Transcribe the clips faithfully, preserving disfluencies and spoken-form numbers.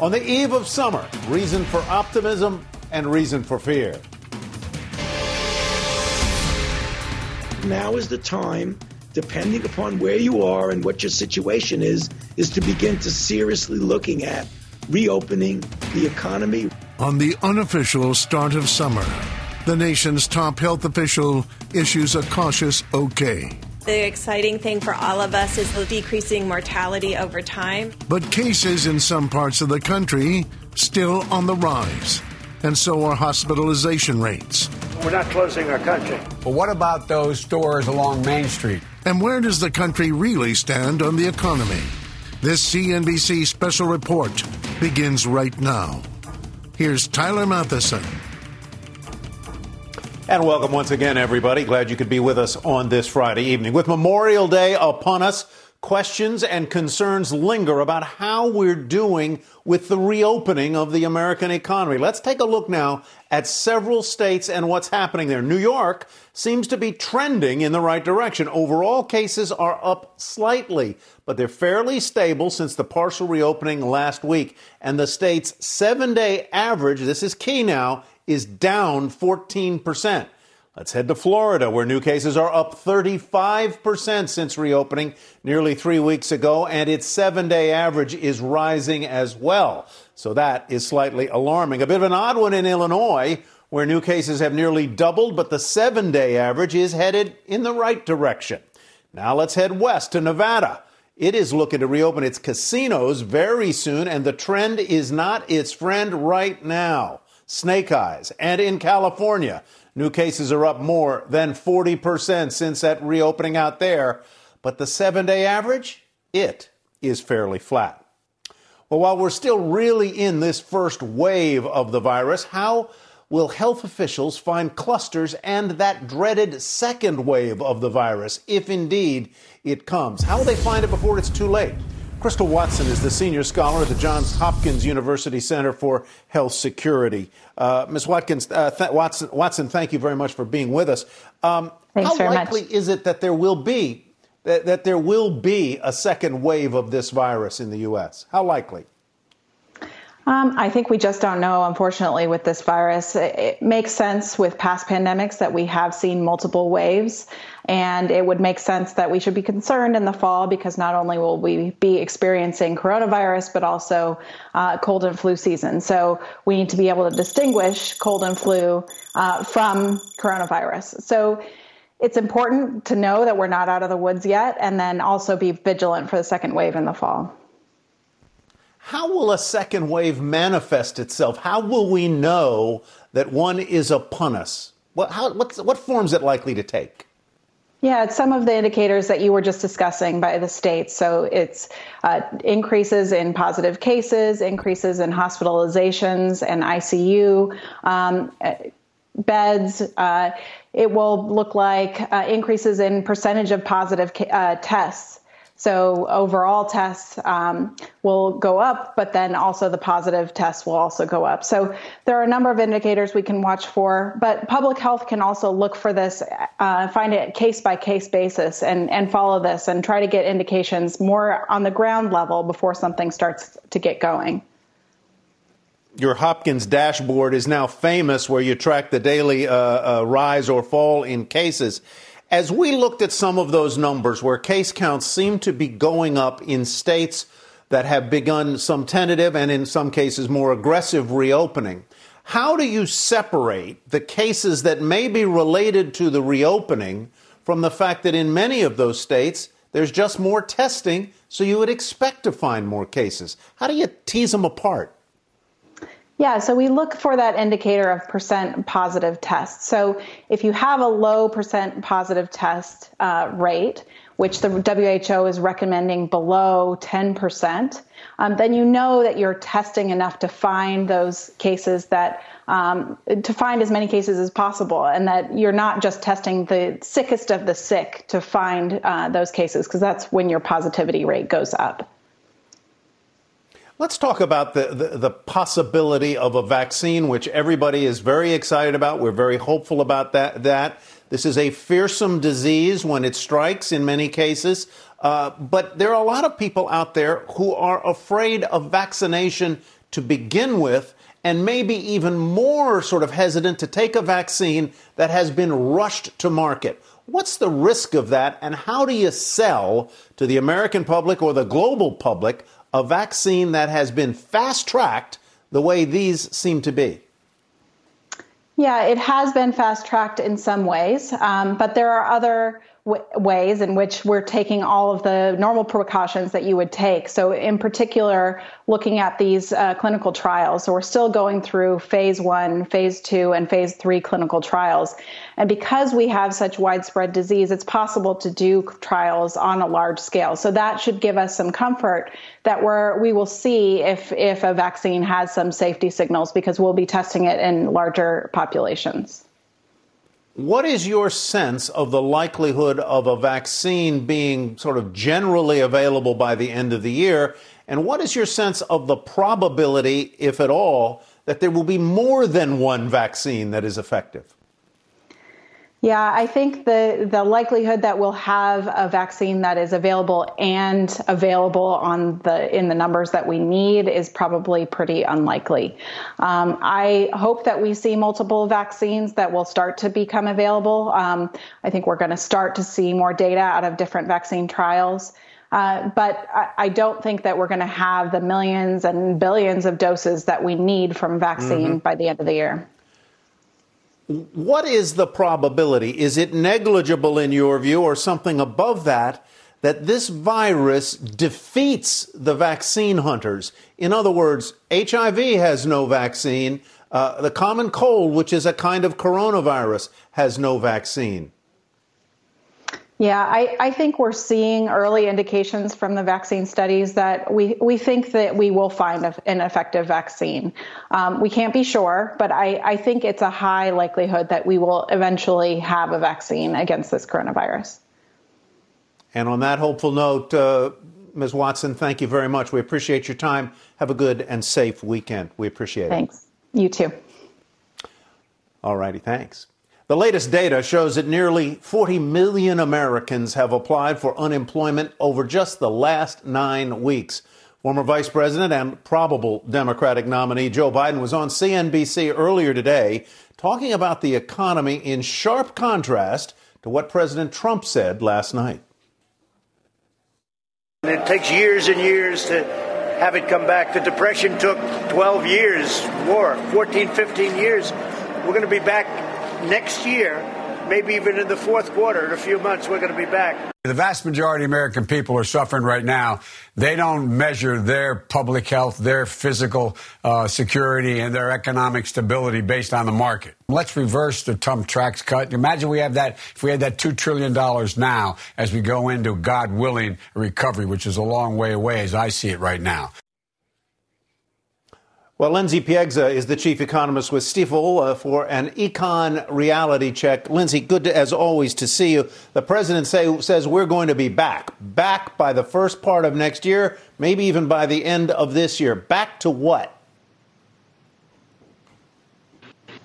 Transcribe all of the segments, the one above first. On the eve of summer, reason for optimism and reason for fear. Now is the time, depending upon where you are and what your situation is, is to begin to seriously looking at reopening the economy. On the unofficial start of summer, the nation's top health official issues a cautious okay. The exciting thing for all of us is the decreasing mortality over time. But cases in some parts of the country still on the rise, and so are hospitalization rates. We're not closing our country. But what about those stores along Main Street? And where does the country really stand on the economy? This C N B C special report begins right now. Here's Tyler Matheson. And welcome once again, everybody. Glad you could be with us on this Friday evening. With Memorial Day upon us, questions and concerns linger about how we're doing with the reopening of the American economy. Let's take a look now at several states and what's happening there. New York seems to be trending in the right direction. Overall cases are up slightly, but they're fairly stable since the partial reopening last week. And the state's seven-day average, this is key now, is down fourteen percent. Let's head to Florida, where new cases are up thirty-five percent since reopening nearly three weeks ago, and its seven-day average is rising as well. So that is slightly alarming. A bit of an odd one in Illinois, where new cases have nearly doubled, but the seven-day average is headed in the right direction. Now let's head west to Nevada. It is looking to reopen its casinos very soon, and the trend is not its friend right now. Snake eyes. And in California, new cases are up more than forty percent since that reopening out there. But the seven-day average, it is fairly flat. Well, while we're still really in this first wave of the virus, how will health officials find clusters and that dreaded second wave of the virus, if indeed it comes? How will they find it before it's too late? Crystal Watson is the senior scholar at the Johns Hopkins University Center for Health Security. Uh, Miz Watkins, uh, th- Watson, Watson, thank you very much for being with us. Um, Thanks how very likely much. is it that there will be that, that there will be a second wave of this virus in the U S? How likely? Um, I think we just don't know, unfortunately, with this virus. It, it makes sense with past pandemics that we have seen multiple waves, and it would make sense that we should be concerned in the fall because not only will we be experiencing coronavirus, but also uh, cold and flu season. So we need to be able to distinguish cold and flu uh, from coronavirus. So it's important to know that we're not out of the woods yet, and then also be vigilant for the second wave in the fall. How will a second wave manifest itself? How will we know that one is upon us? What, how, what's, what form is it likely to take? Yeah, it's some of the indicators that you were just discussing by the states. So it's uh, increases in positive cases, increases in hospitalizations and I C U um, beds. Uh, it will look like uh, increases in percentage of positive uh, tests. So overall tests um, will go up, but then also the positive tests will also go up. So there are a number of indicators we can watch for, but public health can also look for this, uh, find it case by case basis and, and follow this and try to get indications more on the ground level before something starts to get going. Your Hopkins dashboard is now famous, where you track the daily uh, uh, rise or fall in cases. As we looked at some of those numbers where case counts seem to be going up in states that have begun some tentative and in some cases more aggressive reopening. How do you separate the cases that may be related to the reopening from the fact that in many of those states, there's just more testing, so you would expect to find more cases? How do you tease them apart? Yeah, so we look for that indicator of percent positive tests. So if you have a low percent positive test uh, rate, which the W H O is recommending below ten percent, um, then you know that you're testing enough to find those cases that, um, to find as many cases as possible, and that you're not just testing the sickest of the sick to find uh, those cases, because that's when your positivity rate goes up. Let's talk about the, the, the possibility of a vaccine, which everybody is very excited about. We're very hopeful about that. that. This is a fearsome disease when it strikes in many cases. Uh, but there are a lot of people out there who are afraid of vaccination to begin with, and maybe even more sort of hesitant to take a vaccine that has been rushed to market. What's the risk of that, and how do you sell to the American public or the global public a vaccine that has been fast-tracked the way these seem to be? Yeah, it has been fast-tracked in some ways, um, but there are other w- ways in which we're taking all of the normal precautions that you would take. So in particular, looking at these uh, clinical trials. So we're still going through phase one, phase two, and phase three clinical trials. And because we have such widespread disease, it's possible to do trials on a large scale. So that should give us some comfort that we're, we will see if, if a vaccine has some safety signals, because we'll be testing it in larger populations. What is your sense of the likelihood of a vaccine being sort of generally available by the end of the year? And what is your sense of the probability, if at all, that there will be more than one vaccine that is effective? Yeah, I think the, the likelihood that we'll have a vaccine that is available and available on the in the numbers that we need is probably pretty unlikely. Um, I hope that we see multiple vaccines that will start to become available. Um, I think we're going to start to see more data out of different vaccine trials. Uh, but I, I don't think that we're going to have the millions and billions of doses that we need from vaccine mm-hmm. by the end of the year. What is the probability? Is it negligible in your view, or something above that, that this virus defeats the vaccine hunters? In other words, H I V has no vaccine. Uh, the common cold, which is a kind of coronavirus, has no vaccine. Yeah, I, I think we're seeing early indications from the vaccine studies that we, we think that we will find a, an effective vaccine. Um, we can't be sure, but I, I think it's a high likelihood that we will eventually have a vaccine against this coronavirus. And on that hopeful note, uh, Miz Watson, thank you very much. We appreciate your time. Have a good and safe weekend. We appreciate thanks. it. Thanks. You too. All righty. Thanks. The latest data shows that nearly forty million Americans have applied for unemployment over just the last nine weeks. Former Vice President and probable Democratic nominee Joe Biden was on C N B C earlier today talking about the economy in sharp contrast to what President Trump said last night. It takes years and years to have it come back. The Depression took twelve years, more, fourteen, fifteen years. We're going to be back next year, maybe even in the fourth quarter, in a few months, we're going to be back. The vast majority of American people are suffering right now. They don't measure their public health, their physical uh, security, and their economic stability based on the market. Let's reverse the Trump tax cut. Imagine we have that if we had that two trillion dollars now as we go into, God willing, recovery, which is a long way away as I see it right now. Well, Lindsey Piegza is the chief economist with Stifel uh, for an econ reality check. Lindsey, good to, as always to see you. The president say, says we're going to be back, back by the first part of next year, maybe even by the end of this year. Back to what?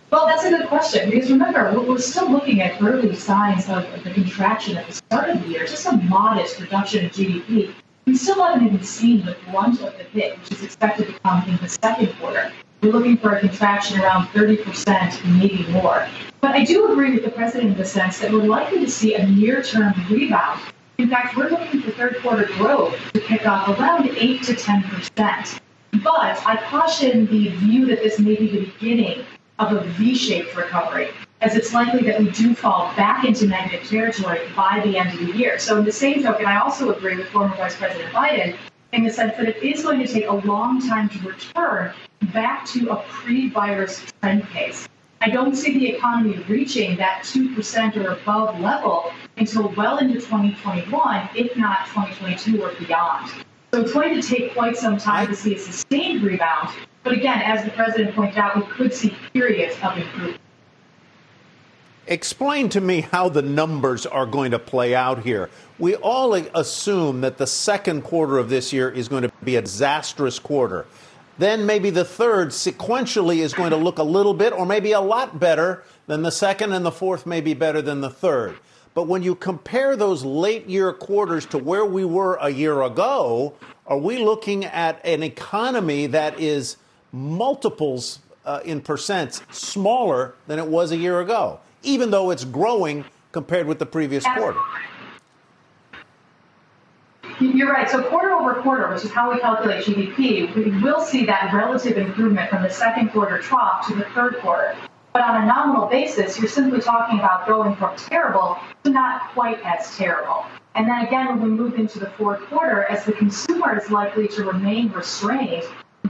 Well, that's a good question, because remember, we're still looking at early signs of the contraction at the start of the year, just a modest reduction in G D P. We still haven't even seen the brunt of the hit, which is expected to come in the second quarter. We're looking for a contraction around thirty percent, maybe more. But I do agree with the president in the sense that we're likely to see a near-term rebound In fact, we're looking for third quarter growth to pick up around eight to ten percent. But I caution the view that this may be the beginning of a V-shaped recovery, as it's likely that we do fall back into negative territory by the end of the year. So in the same token, I also agree with former Vice President Biden in the sense that it is going to take a long time to return back to a pre-virus trend pace. I don't see the economy reaching that two percent or above level until well into twenty twenty-one, if not twenty twenty-two or beyond. So it's going to take quite some time to see a sustained rebound. But again, as the president pointed out, we could see periods of improvement. Explain to me how the numbers are going to play out here. We all assume that the second quarter of this year is going to be a disastrous quarter. Then maybe the third sequentially is going to look a little bit or maybe a lot better than the second, and the fourth may be better than the third. But when you compare those late year quarters to where we were a year ago, are we looking at an economy that is multiples uh, in percents smaller than it was a year ago, even though it's growing compared with the previous quarter? You're right. So quarter over quarter, which is how we calculate G D P, we will see that relative improvement from the second quarter trough to the third quarter. But on a nominal basis, you're simply talking about going from terrible to not quite as terrible. And then again, when we move into the fourth quarter, as the consumer is likely to remain restrained,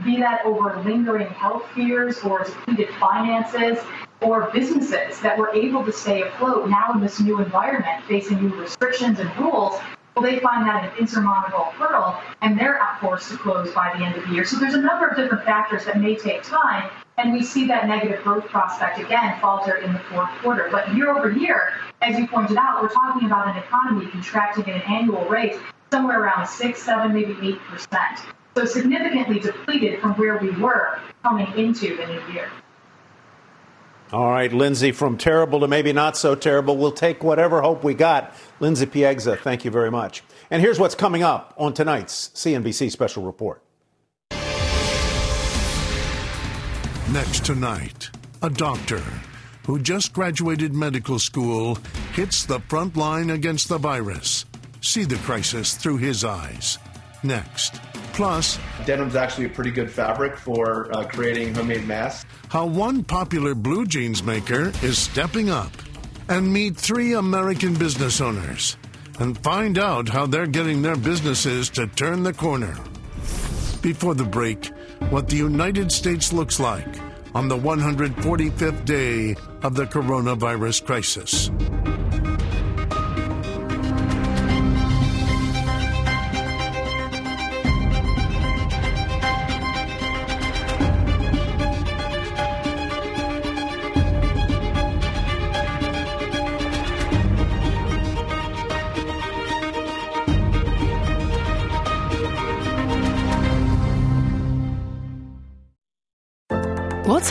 be that over lingering health fears or depleted finances, or businesses that were able to stay afloat now in this new environment, facing new restrictions and rules, well, they find that an insurmountable hurdle, and they're forced to close by the end of the year. So there's a number of different factors that may take time, and we see that negative growth prospect, again, falter in the fourth quarter. But year over year, as you pointed out, we're talking about an economy contracting at an annual rate somewhere around six, seven, maybe eight percent. So significantly depleted from where we were coming into the new year. All right, Lindsey, from terrible to maybe not so terrible, we'll take whatever hope we got. Lindsey Piegza, thank you very much. And here's what's coming up on tonight's C N B C Special Report. Next tonight, a doctor who just graduated medical school hits the front line against the virus. See the crisis through his eyes. Next. Plus, denim's actually a pretty good fabric for uh, creating homemade masks. How one popular blue jeans maker is stepping up. And meet three American business owners and find out how they're getting their businesses to turn the corner. Before the break, what the United States looks like on the one hundred forty-fifth day of the coronavirus crisis. What's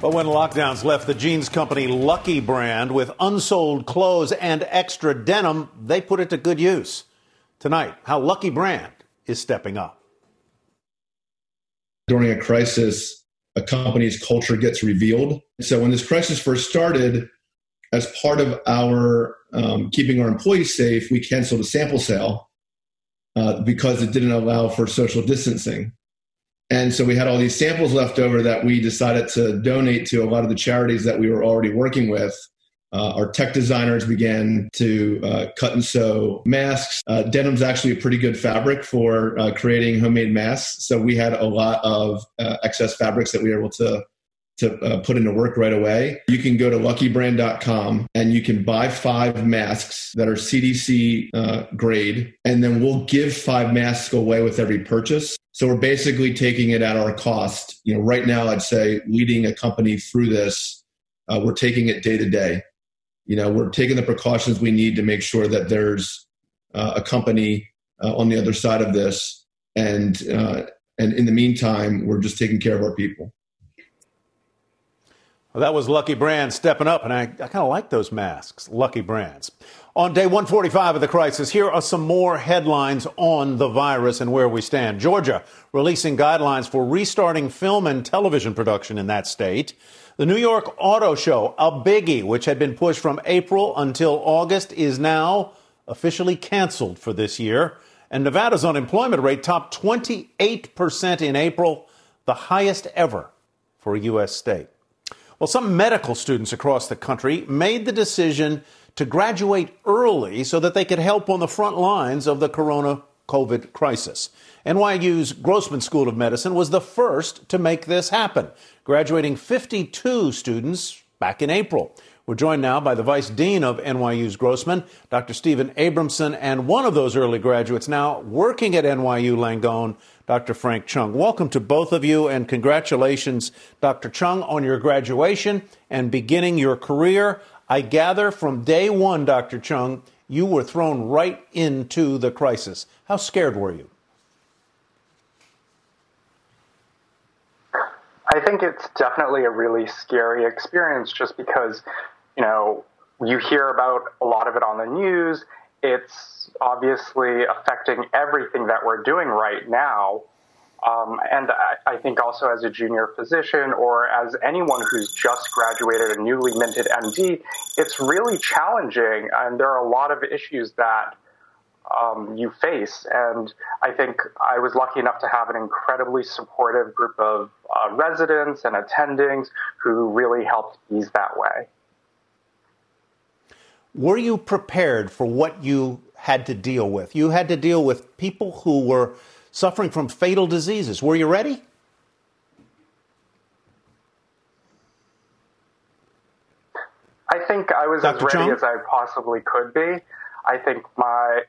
But when lockdowns left the jeans company Lucky Brand with unsold clothes and extra denim, they put it to good use. Tonight, how Lucky Brand is stepping up. During a crisis, a company's culture gets revealed. So when this crisis first started, as part of our um, keeping our employees safe, we canceled a sample sale uh, because it didn't allow for social distancing. And so we had all these samples left over that we decided to donate to a lot of the charities that we were already working with. Uh, our tech designers began to uh, cut and sew masks. Uh, denim's actually a pretty good fabric for uh, creating homemade masks. So we had a lot of uh, excess fabrics that we were able to to uh, put into work right away, you can go to lucky brand dot com and you can buy five masks that are C D C uh, grade, and then we'll give five masks away with every purchase. So we're basically taking it at our cost. You know, right now, I'd say leading a company through this, uh, we're taking it day to day. You know, we're taking the precautions we need to make sure that there's uh, a company uh, on the other side of this, and uh, and in the meantime, we're just taking care of our people. Well, that was Lucky Brand stepping up, and I, I kind of like those masks, Lucky Brands. On day one forty-five of the crisis, here are some more headlines on the virus and where we stand. Georgia releasing guidelines for restarting film and television production in that state. The New York Auto Show, a biggie, which had been pushed from April until August, is now officially canceled for this year. And Nevada's unemployment rate topped twenty-eight percent in April, the highest ever for a U S state. Well, some medical students across the country made the decision to graduate early so that they could help on the front lines of the corona COVID crisis. N Y U's Grossman School of Medicine was the first to make this happen, graduating fifty-two students back in April. We're joined now by the Vice Dean of N Y U's Grossman, Doctor Stephen Abramson, and one of those early graduates now working at N Y U Langone, Doctor Frank Chung. Welcome to both of you, and congratulations, Doctor Chung, on your graduation and beginning your career. I gather from day one, Doctor Chung, you were thrown right into the crisis. How scared were you? I think it's definitely a really scary experience just because, you know, you hear about a lot of it on the news. It's obviously affecting everything that we're doing right now. Um, and I, I think also as a junior physician or as anyone who's just graduated a newly minted M D, it's really challenging. And there are a lot of issues that um, you face. And I think I was lucky enough to have an incredibly supportive group of uh, residents and attendings who really helped ease that way. Were you prepared for what you had to deal with? You had to deal with people who were suffering from fatal diseases. Were you ready? I think I was Doctor as ready Chung? as I possibly could be. I think my...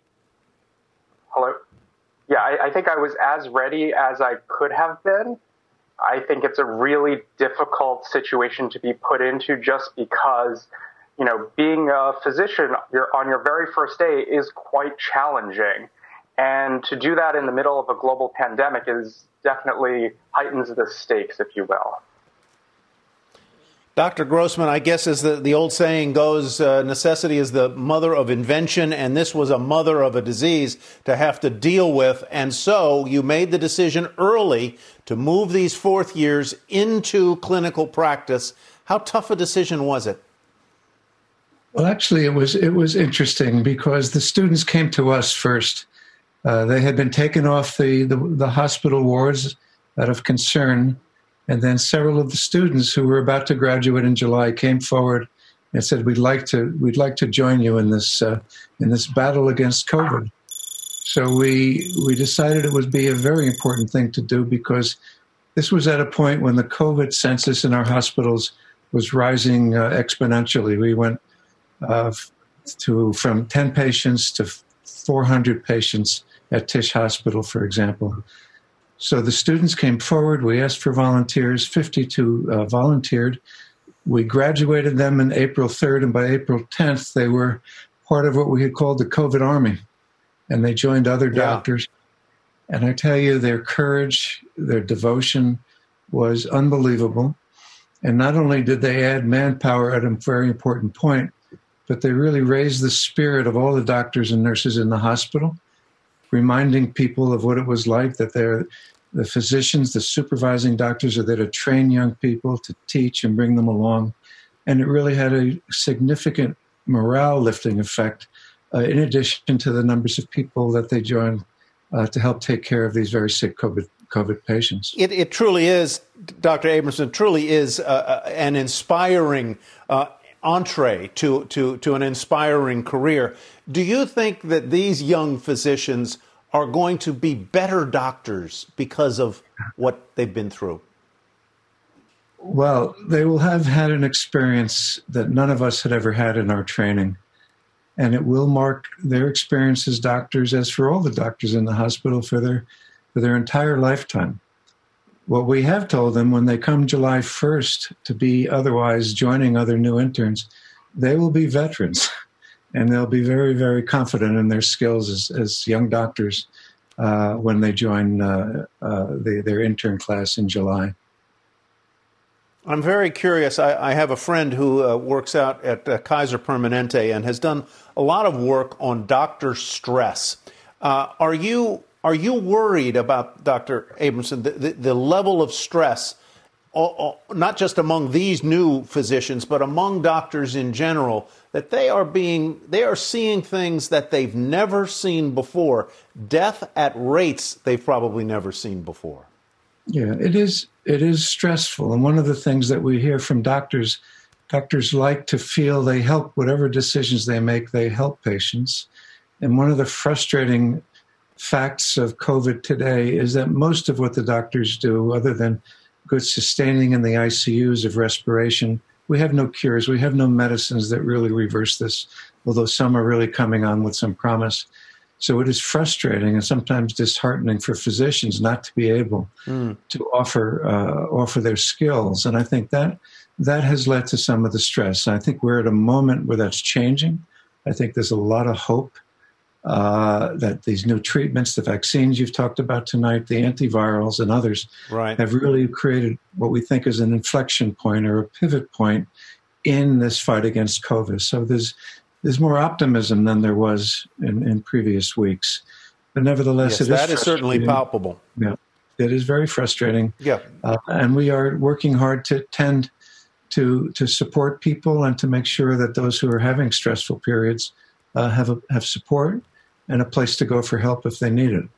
Hello? Yeah, I, I think I was as ready as I could have been. I think it's a really difficult situation to be put into just because, you know, being a physician you're on your very first day is quite challenging. And to do that in the middle of a global pandemic is definitely heightens the stakes, if you will. Doctor Grossman, I guess as the, the old saying goes, uh, necessity is the mother of invention, and this was a mother of a disease to have to deal with. And so you made the decision early to move these fourth years into clinical practice. How tough a decision was it? Well, actually, it was it was interesting because the students came to us first. Uh, they had been taken off the, the, the hospital wards out of concern. And then several of the students who were about to graduate in July came forward and said, we'd like to, we'd like to join you in this, uh, in this battle against COVID. So we, we decided it would be a very important thing to do because this was at a point when the COVID census in our hospitals was rising uh, exponentially. We went uh, to from ten patients to four hundred patients at Tisch Hospital, for example. So the students came forward. We asked for volunteers. fifty-two uh, volunteered. We graduated them on April third, and by April tenth, they were part of what we had called the COVID Army, and they joined other doctors. Yeah. And I tell you, their courage, their devotion was unbelievable. And not only did they add manpower at a very important point, but they really raised the spirit of all the doctors and nurses in the hospital, reminding people of what it was like, that they're the physicians, the supervising doctors are there to train young people, to teach and bring them along. And it really had a significant morale-lifting effect, uh, in addition to the numbers of people that they joined uh, to help take care of these very sick COVID COVID patients. It, it truly is, Doctor Abramson, truly is uh, an inspiring uh entree to, to, to an inspiring career. Do you think that these young physicians are going to be better doctors because of what they've been through? Well, they will have had an experience that none of us had ever had in our training. And it will mark their experience as doctors, as for all the doctors in the hospital, for their for their entire lifetime. What we have told them, when they come July first to be otherwise joining other new interns, they will be veterans. And they'll be very, very confident in their skills as, as young doctors uh, when they join uh, uh, the, their intern class in July. I'm very curious. I, I have a friend who uh, works out at uh, Kaiser Permanente and has done a lot of work on doctor stress. Uh, are you are you worried about, Doctor Abramson, the, the, the level of stress, all, all, not just among these new physicians, but among doctors in general, that they are being they are seeing things that they've never seen before, death at rates they've probably never seen before? Yeah, it is. It is stressful. And one of the things that we hear from doctors, doctors like to feel they help whatever decisions they make, they help patients. And one of the frustrating facts of COVID today is that most of what the doctors do, other than good sustaining in the I C Us of respiration, we have no cures. We have no medicines that really reverse this, although some are really coming on with some promise. So it is frustrating and sometimes disheartening for physicians not to be able mm. to offer uh, offer their skills. And I think that that has led to some of the stress. And I think we're at a moment where that's changing. I think there's a lot of hope uh, that these new treatments, the vaccines you've talked about tonight, the antivirals and others, right. have really created what we think is an inflection point or a pivot point in this fight against COVID. So there's There's more optimism than there was in, in previous weeks. But nevertheless, yes, it that is, is certainly palpable. Yeah, it is very frustrating. Yeah. Uh, and we are working hard to tend to to support people and to make sure that those who are having stressful periods uh, have a, have support and a place to go for help if they need it.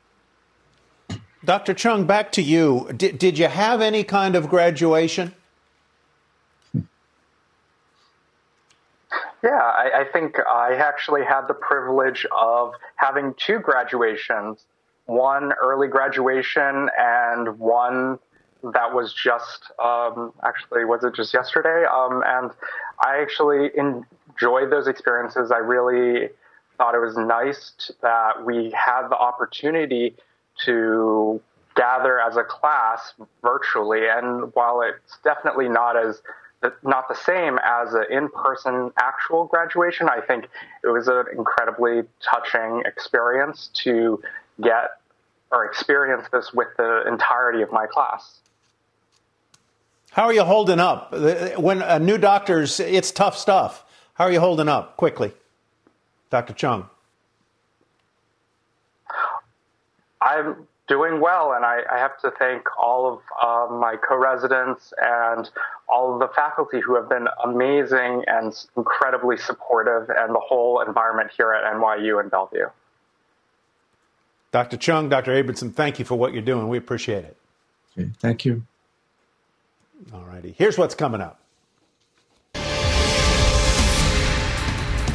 Doctor Chung, back to you. Did, did you have any kind of graduation? Yeah, I, I think I actually had the privilege of having two graduations, one early graduation and one that was just, um, actually, was it just yesterday? Um, and I actually enjoyed those experiences. I really thought it was nice that we had the opportunity to gather as a class virtually. And while it's definitely not as not the same as an in-person actual graduation, I think it was an incredibly touching experience to get or experience this with the entirety of my class. How are you holding up? When uh, new doctors, it's tough stuff. How are you holding up quickly, Doctor Chung? I'm doing well, and I, I have to thank all of uh, my co-residents and all of the faculty who have been amazing and incredibly supportive, and the whole environment here at N Y U and Bellevue. Doctor Chung, Doctor Abramson, thank you for what you're doing. We appreciate it. Okay, thank you. All righty. Here's what's coming up.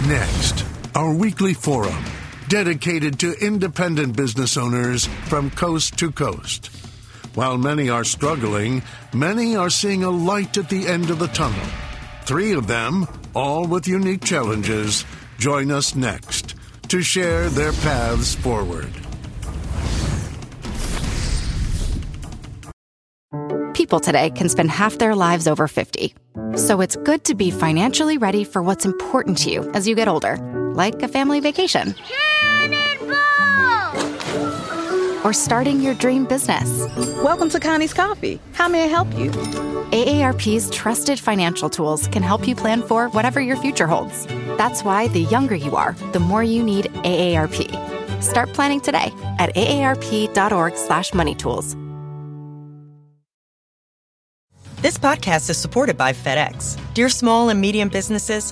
Next, our weekly forum, dedicated to independent business owners from coast to coast. While many are struggling, many are seeing a light at the end of the tunnel. Three of them, all with unique challenges, join us next to share their paths forward. People today can spend half their lives over fifty. So it's good to be financially ready for what's important to you as you get older, like a family vacation. Cannonball! Or starting your dream business. Welcome to Connie's Coffee. How may I help you? A A R P's trusted financial tools can help you plan for whatever your future holds. That's why the younger you are, the more you need A A R P. Start planning today at A A R P dot org slash money tools. This podcast is supported by FedEx. Dear small and medium businesses,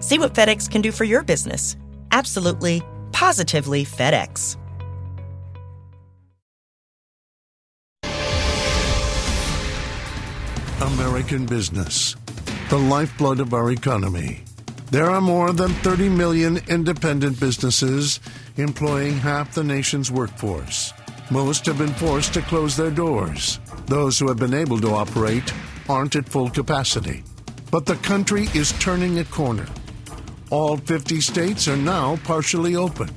See what FedEx can do for your business. Absolutely, positively FedEx. American business, the lifeblood of our economy. There are more than thirty million independent businesses employing half the nation's workforce. Most have been forced to close their doors. Those who have been able to operate aren't at full capacity. But the country is turning a corner. All fifty states are now partially open.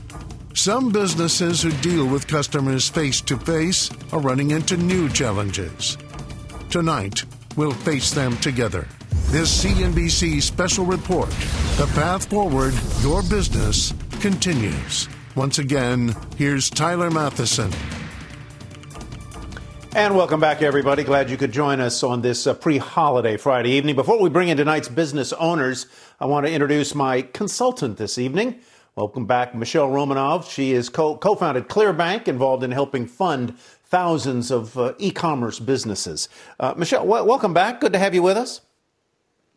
Some businesses who deal with customers face-to-face are running into new challenges. Tonight, we'll face them together. This C N B C special report, The Path Forward, Your Business, continues. Once again, here's Tyler Matheson. And welcome back, everybody. Glad you could join us on this uh, pre-holiday Friday evening. Before we bring in tonight's business owners, I want to introduce my consultant this evening. Welcome back, Michelle Romanow. She is co- co-founded ClearBank, involved in helping fund thousands of uh, e-commerce businesses. Uh, Michelle, w- welcome back. Good to have you with us.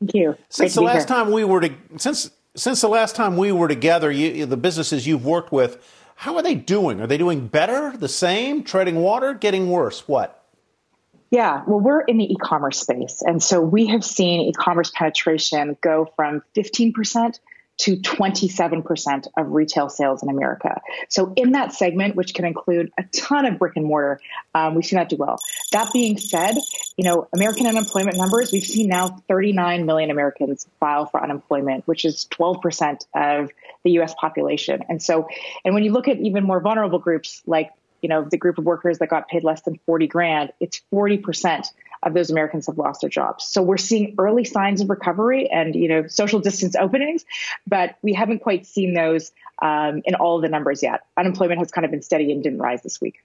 Thank you. Since the last time we were to, since since the last time we were together, you, the businesses you've worked with, how are they doing? Are they doing better, the same, treading water, getting worse? What? Yeah, well, we're in the e-commerce space, and so we have seen e-commerce penetration go from fifteen percent to twenty-seven percent of retail sales in America. So in that segment, which can include a ton of brick and mortar, um, we've seen that do well. That being said, you know, American unemployment numbers, we've seen now thirty-nine million Americans file for unemployment, which is twelve percent of the U S population. And so, and when you look at even more vulnerable groups, like, you know, the group of workers that got paid less than forty grand, it's forty percent of those Americans have lost their jobs. So we're seeing early signs of recovery and, you know, social distance openings, but we haven't quite seen those um, in all of the numbers yet. Unemployment has kind of been steady and didn't rise this week.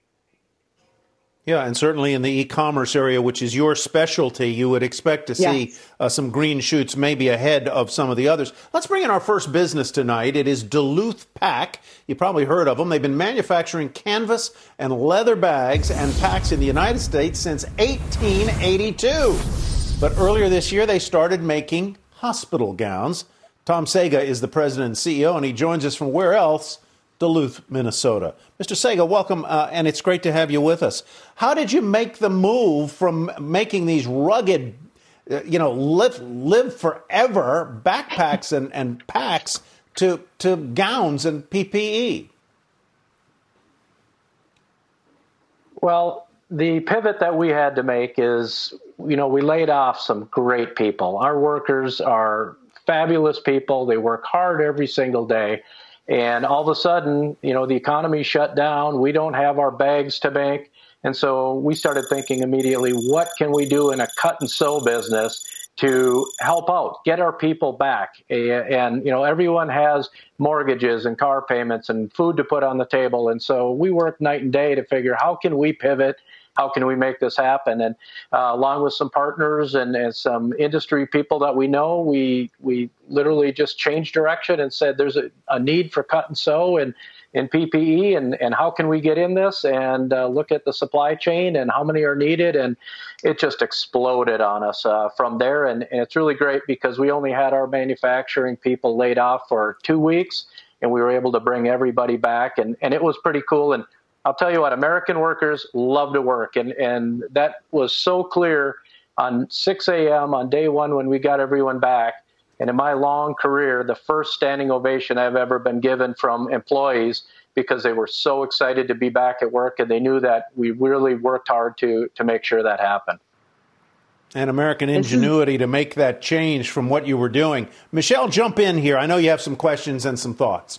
Yeah, and certainly in the e-commerce area, which is your specialty, you would expect to see yes. uh, some green shoots maybe ahead of some of the others. Let's bring in our first business tonight. It is Duluth Pack. You probably heard of them. They've been manufacturing canvas and leather bags and packs in the United States since eighteen eighty-two. But earlier this year, they started making hospital gowns. Tom Sega is the president and C E O, and he joins us from where else? Duluth, Minnesota. Mister Sega, welcome, uh, and it's great to have you with us. How did you make the move from making these rugged, uh, you know, live, live forever backpacks and, and packs to to gowns and P P E? Well, the pivot that we had to make is, you know, we laid off some great people. Our workers are fabulous people. They work hard every single day. And all of a sudden, you know, the economy shut down. We don't have our bags to make. And so we started thinking immediately, what can we do in a cut and sew business to help out, get our people back? And, you know, everyone has mortgages and car payments and food to put on the table. And so we worked night and day to figure how can we pivot? How can we make this happen? And uh, along with some partners and, and some industry people that we know, we we literally just changed direction and said there's a, a need for cut and sew and, and P P E and, and how can we get in this and uh, look at the supply chain and how many are needed. And it just exploded on us uh, from there. And, and it's really great because we only had our manufacturing people laid off for two weeks and we were able to bring everybody back. And, and it was pretty cool. And I'll tell you what, American workers love to work. And, and that was so clear on six a.m. on day one when we got everyone back. And in my long career, the first standing ovation I've ever been given from employees because they were so excited to be back at work. And they knew that we really worked hard to, to make sure that happened. And American ingenuity to make that change from what you were doing. Michelle, jump in here. I know you have some questions and some thoughts.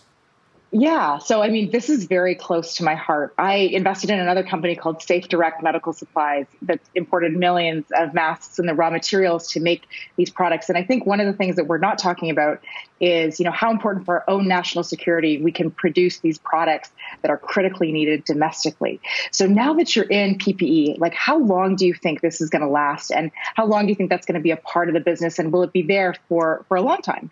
Yeah. So, I mean, this is very close to my heart. I invested in another company called Safe Direct Medical Supplies that imported millions of masks and the raw materials to make these products. And I think one of the things that we're not talking about is, you know, how important for our own national security we can produce these products that are critically needed domestically. So now that you're in P P E, like, how long do you think this is going to last? And how long do you think that's going to be a part of the business? And will it be there for, for a long time?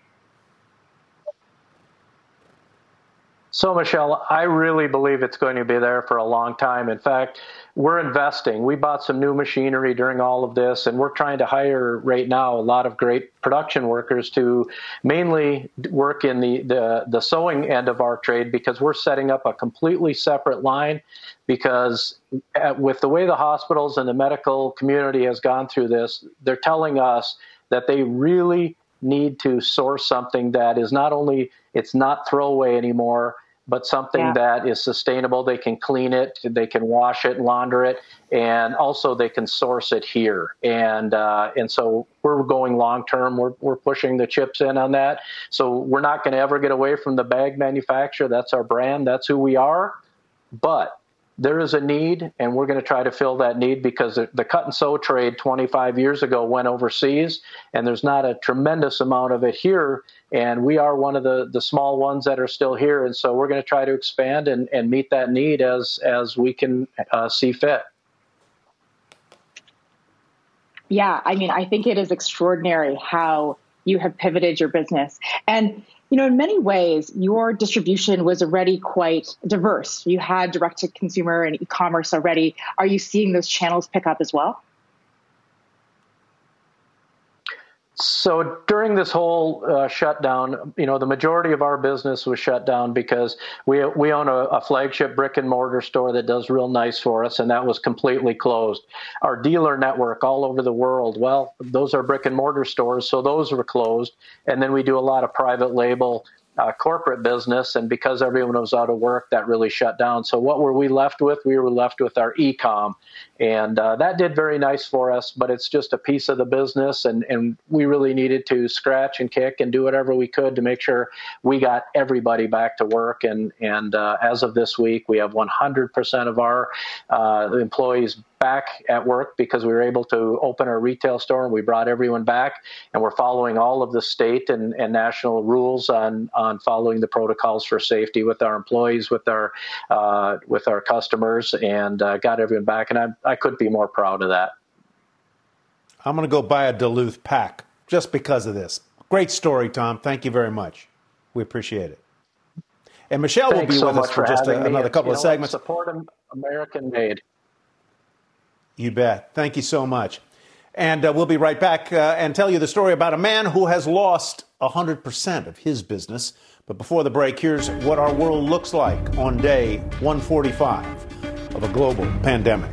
So, Michelle, I really believe it's going to be there for a long time. In fact, we're investing. We bought some new machinery during all of this, and we're trying to hire right now a lot of great production workers to mainly work in the, the, the sewing end of our trade, because we're setting up a completely separate line, because at, with the way the hospitals and the medical community has gone through this, they're telling us that they really need to source something that is not only, it's not throwaway anymore, but something yeah. that is sustainable. They can clean it, they can wash it, launder it, and also they can source it here. And uh, and so we're going long term. We're we're pushing the chips in on that. So we're not going to ever get away from the bag manufacturer. That's our brand. That's who we are. But there is a need, and we're going to try to fill that need, because the cut and sew trade twenty-five years ago went overseas, and there's not a tremendous amount of it here. And we are one of the, the small ones that are still here. And so we're going to try to expand and, and meet that need as, as we can uh, see fit. Yeah, I mean, I think it is extraordinary how you have pivoted your business. And you know, in many ways, your distribution was already quite diverse. You had direct-to-consumer and e-commerce already. Are you seeing those channels pick up as well? So during this whole uh, shutdown, you know, the majority of our business was shut down, because we we own a, a flagship brick and mortar store that does real nice for us, and that was completely closed. Our dealer network all over the world, well, those are brick and mortar stores, so those were closed. And then we do a lot of private label uh, corporate business, and because everyone was out of work, that really shut down. So what were we left with? We were left with our e-com. And uh, that did very nice for us, but it's just a piece of the business, and, and we really needed to scratch and kick and do whatever we could to make sure we got everybody back to work. And, and uh, as of this week, we have one hundred percent of our uh, employees back at work, because we were able to open our retail store and we brought everyone back, and we're following all of the state and, and national rules on, on following the protocols for safety with our employees, with our, uh, with our customers, and uh, got everyone back. And I'm I couldn't be more proud of that. I'm going to go buy a Duluth Pack just because of this. Great story, Tom. Thank you very much. We appreciate it. And Michelle Thanks will be so with us for, for just a, another couple you of know, segments. Support American made. You bet. Thank you so much. And uh, we'll be right back uh, and tell you the story about a man who has lost one hundred percent of his business. But before the break, here's what our world looks like on day one forty-five of a global pandemic.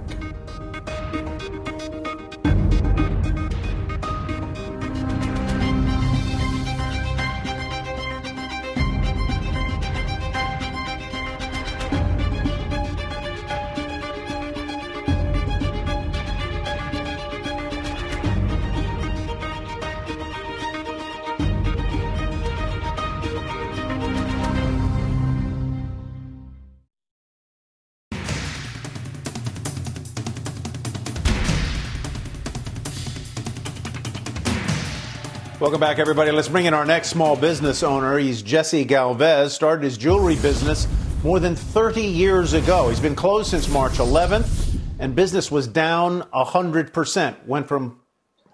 Welcome back, everybody. Let's bring in our next small business owner. He's Jesse Galvez. Started his jewelry business more than thirty years ago. He's been closed since March eleventh, and business was down one hundred percent. Went from one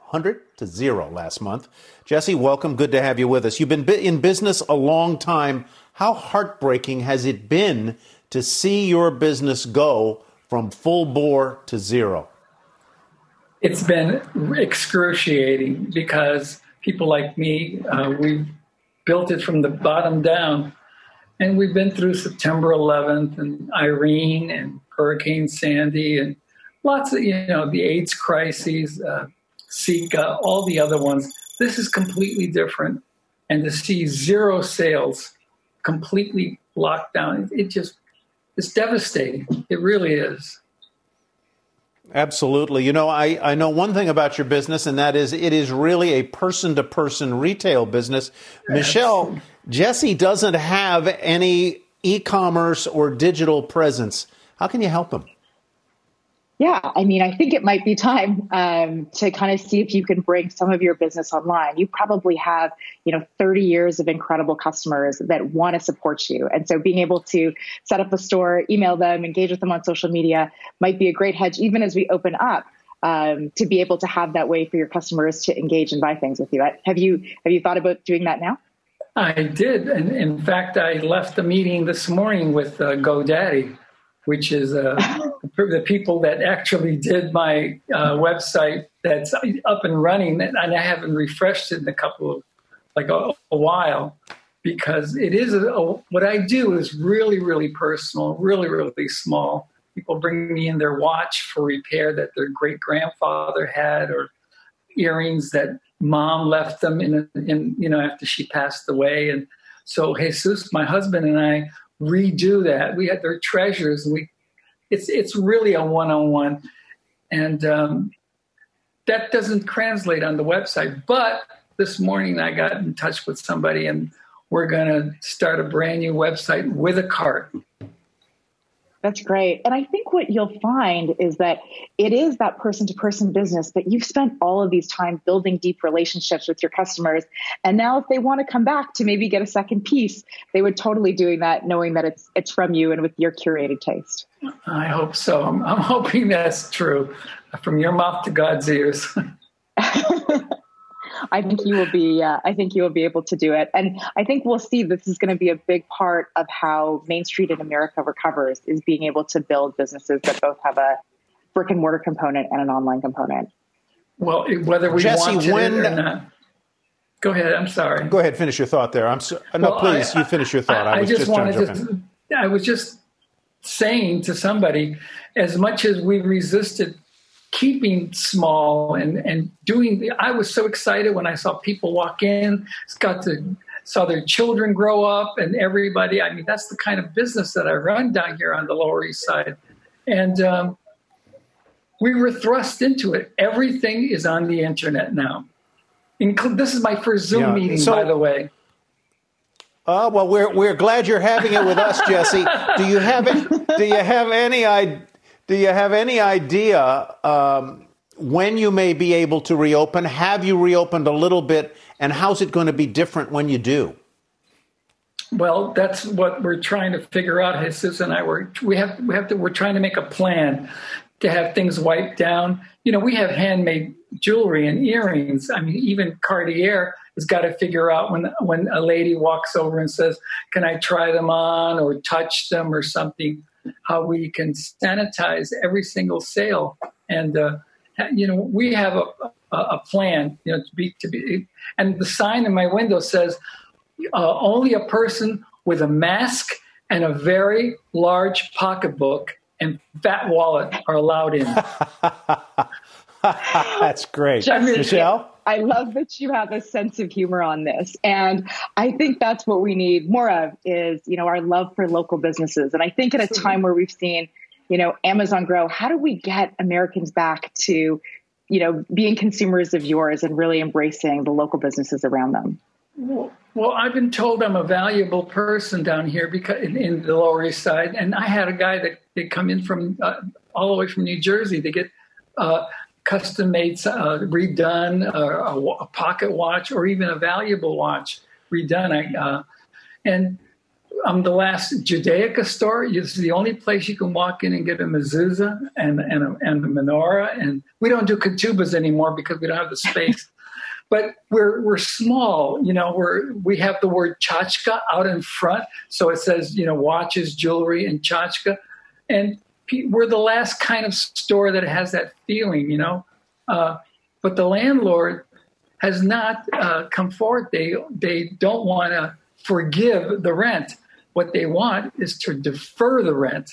hundred to zero last month. Jesse, welcome. Good to have you with us. You've been in business a long time. How heartbreaking has it been to see your business go from full bore to zero? It's been excruciating, because people like me, uh, we built it from the bottom down. And we've been through September eleventh and Irene and Hurricane Sandy and lots of, you know, the AIDS crises, uh, Zika, all the other ones. This is completely different. And to see zero sales, completely locked down, it just, it's devastating. It really is. Absolutely. You know, I, I know one thing about your business, and that is it is really a person-to-person retail business. Yes. Michelle, Jesse doesn't have any e-commerce or digital presence. How can you help them? Yeah, I mean, I think it might be time um, to kind of see if you can bring some of your business online. You probably have, you know, thirty years of incredible customers that want to support you. And so being able to set up a store, email them, engage with them on social media might be a great hedge, even as we open up, um, to be able to have that way for your customers to engage and buy things with you. Have you have you thought about doing that now? I did. And in fact, I left the meeting this morning with uh, GoDaddy, which is uh, the people that actually did my uh, website that's up and running, and I haven't refreshed it in a couple of, like a, a while, because it is, a, a, what I do is really, really personal, really, really small. People bring me in their watch for repair that their great-grandfather had, or earrings that mom left them in, in, you know, after she passed away. And so Jesus, my husband, and I redo that. We had their treasures, and we it's it's really a one-on-one, and um that doesn't translate on the website. But this morning I got in touch with somebody, and we're gonna start a brand new website with a cart. That's great. And I think what you'll find is that it is that person-to-person business, but you've spent all of these time building deep relationships with your customers. And now if they want to come back to maybe get a second piece, they would totally do that, knowing that it's it's from you and with your curated taste. I hope so. I'm, I'm hoping that's true. From your mouth to God's ears. I think you will be. Uh, I think you will be able to do it, and I think we'll see. This is going to be a big part of how Main Street in America recovers: is being able to build businesses that both have a brick and mortar component and an online component. Well, whether we Jesse, want to when... or not. Go ahead. I'm sorry. Go ahead. Finish your thought there. I'm so... no. Well, please, I, you finish your thought. I, I, I was just, just wanted to. I was just saying to somebody, as much as we resisted keeping small and, and doing, the, I was so excited when I saw people walk in, got to, saw their children grow up and everybody. I mean, that's the kind of business that I run down here on the Lower East Side. And um, we were thrust into it. Everything is on the internet now. Inclu- this is my first Zoom yeah. meeting, so, by the way. Uh, well, we're, we're glad you're having it with us, Jesse. Do you have any, do you have any idea? Do you have any idea um, when you may be able to reopen? Have you reopened a little bit? And how's it going to be different when you do? Well, that's what we're trying to figure out. Jesus and I were we have we have to we're trying to make a plan to have things wiped down. You know, we have handmade jewelry and earrings. I mean, even Cartier has got to figure out when when a lady walks over and says, "Can I try them on or touch them or something?" How we can sanitize every single sale, and uh, you know, we have a, a, a plan. You know, to be to be, and the sign in my window says, uh, "Only a person with a mask and a very large pocketbook and fat wallet are allowed in." That's great, I mean, Michelle. I love that you have a sense of humor on this. And I think that's what we need more of is, you know, our love for local businesses. And I think at a time where we've seen, you know, Amazon grow, how do we get Americans back to, you know, being consumers of yours and really embracing the local businesses around them? Well, well I've been told I'm a valuable person down here because in, in the Lower East Side. And I had a guy that they come in from uh, all the way from New Jersey to get uh custom made, uh, redone, uh, a, a pocket watch, or even a valuable watch redone. I, uh, and I'm the last Judaica store. It's the only place you can walk in and get a mezuzah and, and, a, and a menorah. And we don't do ketubas anymore because we don't have the space. But we're we're small, you know. We're we have the word tchotchka out in front, so it says, you know, watches, jewelry, and tchotchka, and we're the last kind of store that has that feeling, you know. Uh, but the landlord has not uh, come forward. They they don't want to forgive the rent. What they want is to defer the rent.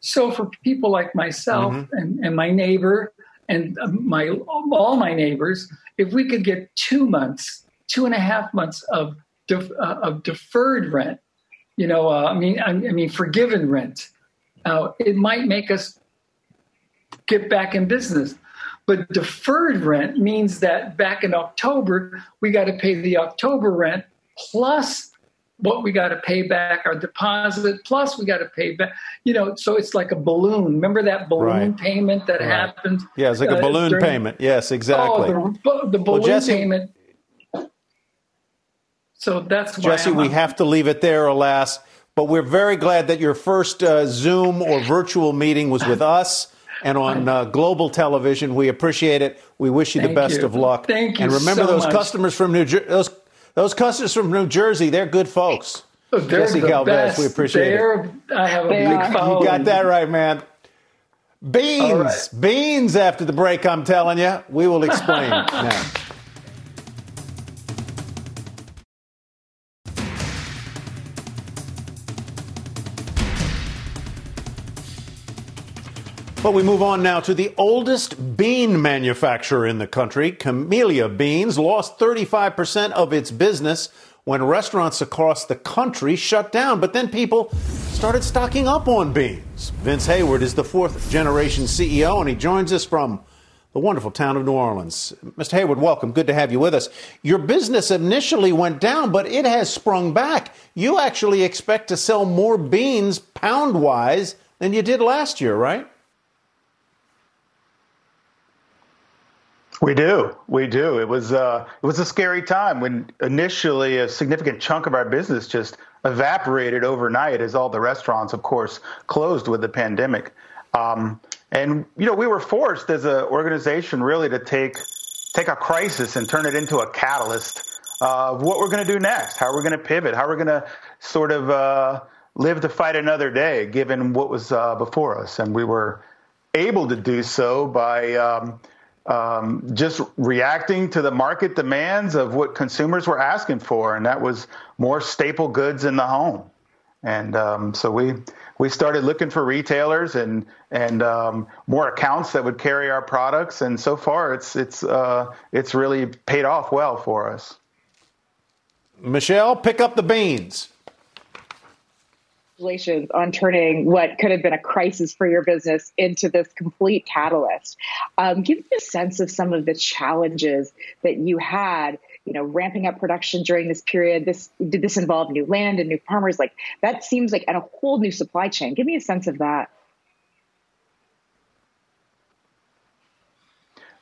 So for people like myself mm-hmm. and, and my neighbor and my all my neighbors, if we could get two months, two and a half months of def, uh, of deferred rent, you know, uh, I mean, I, I mean, forgiven rent. Uh, it might make us get back in business. But deferred rent means that back in October, we got to pay the October rent plus what we got to pay back, our deposit, plus we got to pay back, you know, so it's like a balloon. Remember that balloon right. payment that right. happened? Yeah, it's like uh, a balloon during, payment. Yes, exactly. Oh, the, the balloon well, Jesse, payment. So that's why Jesse, I'm we on. have to leave it there, alas. But we're very glad that your first uh, Zoom or virtual meeting was with us. And on uh, global television, we appreciate it. We wish you Thank the best you. of luck. Thank you. And remember so those much. customers from New Jersey. Those, those customers from New Jersey, they're good folks. They're Jesse the Galvez, best. we appreciate they're, it. I have a they big phone. You got that right, man. Beans, right. beans. After the break, I'm telling you, we will explain now. But we move on now to the oldest bean manufacturer in the country. Camellia Beans lost thirty-five percent of its business when restaurants across the country shut down. But then people started stocking up on beans. Vince Hayward is the fourth generation C E O, and he joins us from the wonderful town of New Orleans. Mister Hayward, welcome. Good to have you with us. Your business initially went down, but it has sprung back. You actually expect to sell more beans pound-wise than you did last year, right? We do. We do. It was uh, it was a scary time when initially a significant chunk of our business just evaporated overnight as all the restaurants, of course, closed with the pandemic. Um, and, you know, we were forced as an organization really to take take a crisis and turn it into a catalyst of what we're going to do next, how we're going to pivot, how we're going to sort of uh, live to fight another day, given what was uh, before us. And we were able to do so by um, – Um, just reacting to the market demands of what consumers were asking for, and that was more staple goods in the home. And um, so we we started looking for retailers and and um, more accounts that would carry our products. And so far, it's it's uh, it's really paid off well for us. Michelle, pick up the beans. Congratulations on turning what could have been a crisis for your business into this complete catalyst. Um, give me a sense of some of the challenges that you had, you know, ramping up production during this period. This did this involve new land and new farmers? Like that seems like and a whole new supply chain. Give me a sense of that.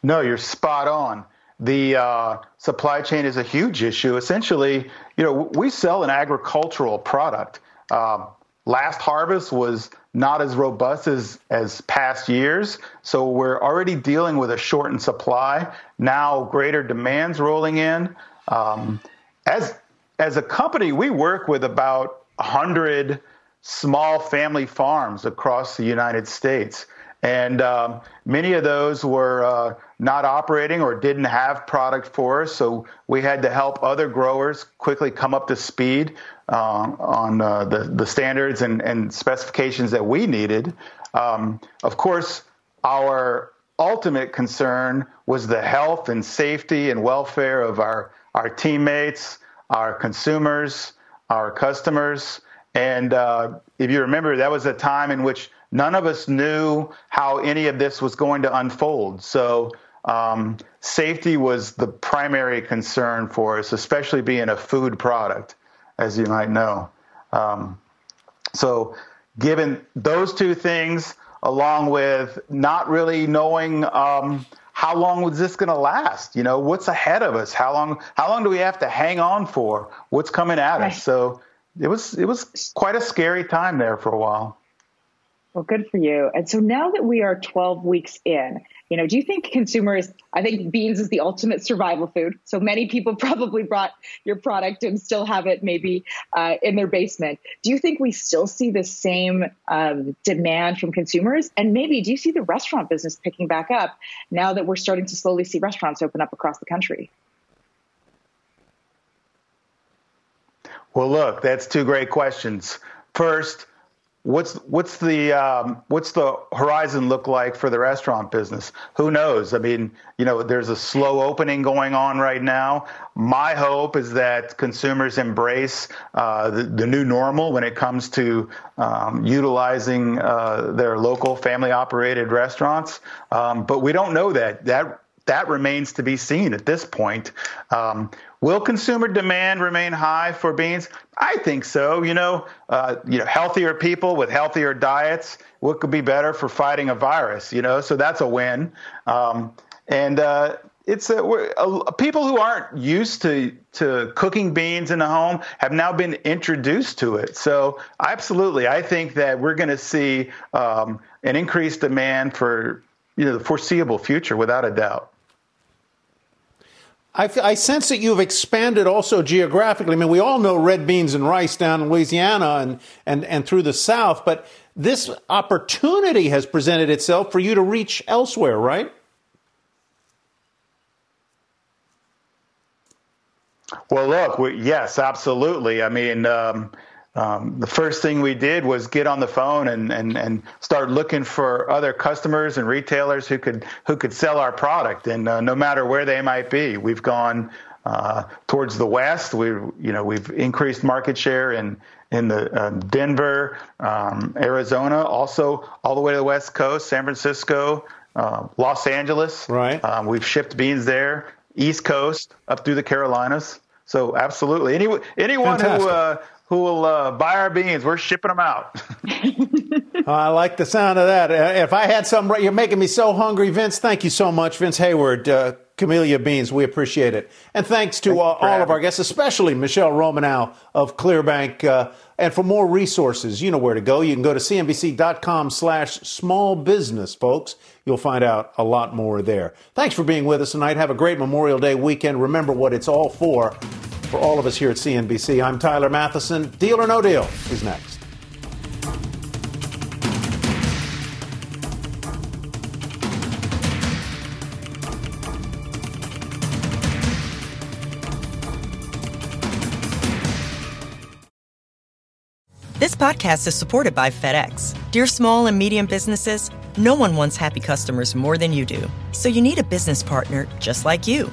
No, you're spot on. The uh, supply chain is a huge issue. Essentially, you know, we sell an agricultural product. Uh, Last harvest was not as robust as, as past years, so we're already dealing with a shortened supply. Now greater demand's rolling in. Um, as as a company, we work with about one hundred small family farms across the United States, and um, many of those were uh, not operating or didn't have product for us, so we had to help other growers quickly come up to speed Uh, on uh, the, the standards and, and specifications that we needed. Um, of course, our ultimate concern was the health and safety and welfare of our, our teammates, our consumers, our customers. And uh, if you remember, that was a time in which none of us knew how any of this was going to unfold. So um, safety was the primary concern for us, especially being a food product, as you might know. Um, so given those two things, along with not really knowing um, how long was this going to last, you know, what's ahead of us? How long, how long do we have to hang on for? What's coming at right. us? So it was, it was quite a scary time there for a while. Well, good for you. And so now that we are twelve weeks in, you know, do you think consumers, I think beans is the ultimate survival food. So many people probably brought your product and still have it maybe uh, in their basement. Do you think we still see the same um, demand from consumers? And maybe do you see the restaurant business picking back up now that we're starting to slowly see restaurants open up across the country? Well, look, that's two great questions. First, What's what's the um, what's the horizon look like for the restaurant business? Who knows? I mean, you know, there's a slow opening going on right now. My hope is that consumers embrace uh, the, the new normal when it comes to um, utilizing uh, their local family-operated restaurants. Um, but we don't know that. That that remains to be seen at this point. Um, will consumer demand remain high for beans? I think so. You know, uh, you know, healthier people with healthier diets. What could be better for fighting a virus? You know, so that's a win. Um, and uh, it's a, we're, a, people who aren't used to to cooking beans in the home have now been introduced to it. So absolutely, I think that we're going to see um, an increased demand for, you know, the foreseeable future, without a doubt. I, I sense that you've expanded also geographically. I mean, we all know red beans and rice down in Louisiana and, and, and through the South, but this opportunity has presented itself for you to reach elsewhere, right? Well, look, we, yes, absolutely. I mean, um, Um, the first thing we did was get on the phone and, and, and start looking for other customers and retailers who could who could sell our product. And uh, no matter where they might be, we've gone uh, towards the West. We you know we've increased market share in in the uh, Denver, um, Arizona, also all the way to the West Coast, San Francisco, uh, Los Angeles. Right. Um, we've shipped beans there, East Coast, up through the Carolinas. So absolutely, any anyone Fantastic. who. Uh, Who will uh, buy our beans? We're shipping them out. I like the sound of that. If I had some, you're making me so hungry, Vince. Thank you so much, Vince Hayward, uh, Camellia Beans. We appreciate it, and thanks to thanks uh, all of our guests, especially Michelle Romanow of ClearBank. Uh, and for more resources, you know where to go. You can go to C N B C dot com slash small business, folks. You'll find out a lot more there. Thanks for being with us tonight. Have a great Memorial Day weekend. Remember what it's all for. For all of us here at C N B C, I'm Tyler Matheson. Deal or No Deal is next. This podcast is supported by FedEx. Dear small and medium businesses, no one wants happy customers more than you do. So you need a business partner just like you.